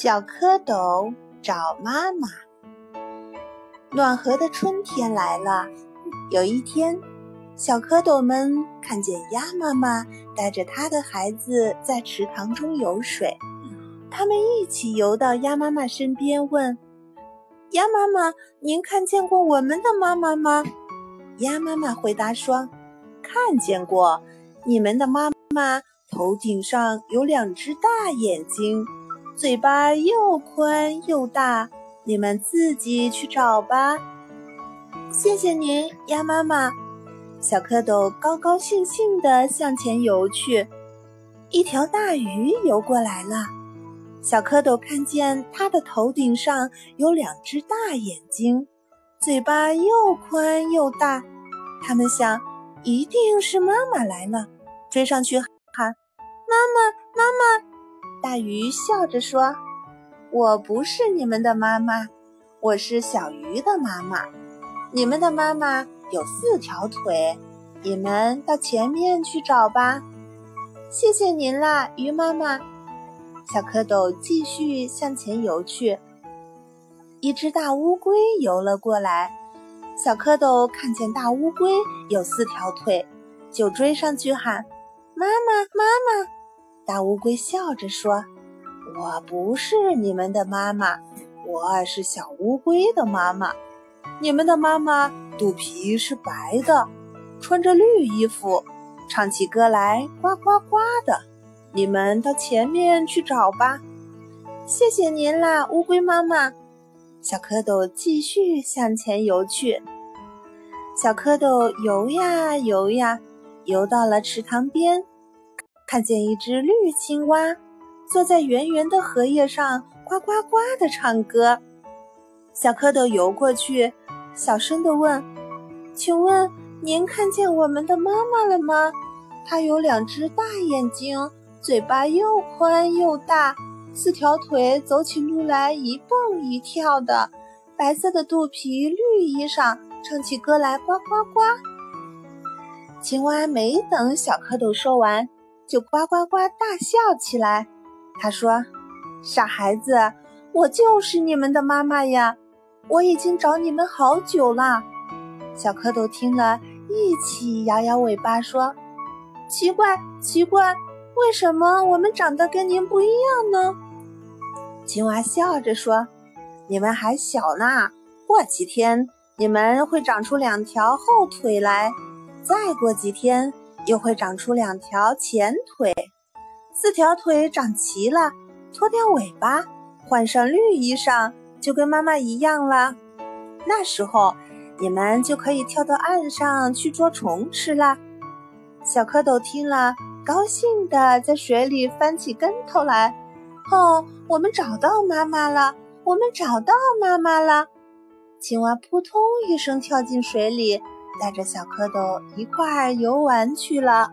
小蝌蚪找妈妈。暖和的春天来了，有一天，小蝌蚪们看见鸭妈妈带着她的孩子在池塘中游水，他们一起游到鸭妈妈身边，问：鸭妈妈，您看见过我们的妈妈吗？鸭妈妈回答说：看见过，你们的妈妈头顶上有两只大眼睛，嘴巴又宽又大，你们自己去找吧。谢谢您，鸭妈妈。小蝌蚪高高兴兴地向前游去，一条大鱼游过来了。小蝌蚪看见它的头顶上有两只大眼睛，嘴巴又宽又大，它们想，一定是妈妈来了，追上去喊：妈妈，妈妈！大鱼笑着说：我不是你们的妈妈，我是小鱼的妈妈。你们的妈妈有4条腿，你们到前面去找吧。谢谢您啦，鱼妈妈。小蝌蚪继续向前游去，一只大乌龟游了过来。小蝌蚪看见大乌龟有4条腿，就追上去喊：妈妈，妈妈！大乌龟笑着说：我不是你们的妈妈，我是小乌龟的妈妈。你们的妈妈肚皮是白的，穿着绿衣服，唱起歌来呱呱呱的，你们到前面去找吧。谢谢您啦，乌龟妈妈。小蝌蚪继续向前游去。小蝌蚪游呀游呀，游到了池塘边，看见一只绿青蛙坐在圆圆的荷叶上呱呱呱地唱歌。小蝌蚪游过去，小声地问：请问您看见我们的妈妈了吗？她有2只大眼睛，嘴巴又宽又大，4条腿，走起路来一蹦一跳的，白色的肚皮，绿衣裳，唱起歌来呱呱呱。青蛙没等小蝌蚪说完，就呱呱呱大笑起来。他说：傻孩子，我就是你们的妈妈呀，我已经找你们好久了。小蝌蚪听了，一起摇摇尾巴说：奇怪，奇怪，为什么我们长得跟您不一样呢？青蛙笑着说：你们还小呢，过几天你们会长出2条后腿来，再过几天又会长出2条前腿，4条腿长齐了，脱掉尾巴，换上绿衣裳，就跟妈妈一样了。那时候你们就可以跳到岸上去捉虫吃了。小蝌蚪听了，高兴地在水里翻起跟头来。哦，我们找到妈妈了，我们找到妈妈了。青蛙扑通一声跳进水里，带着小蝌蚪一块儿游玩去了。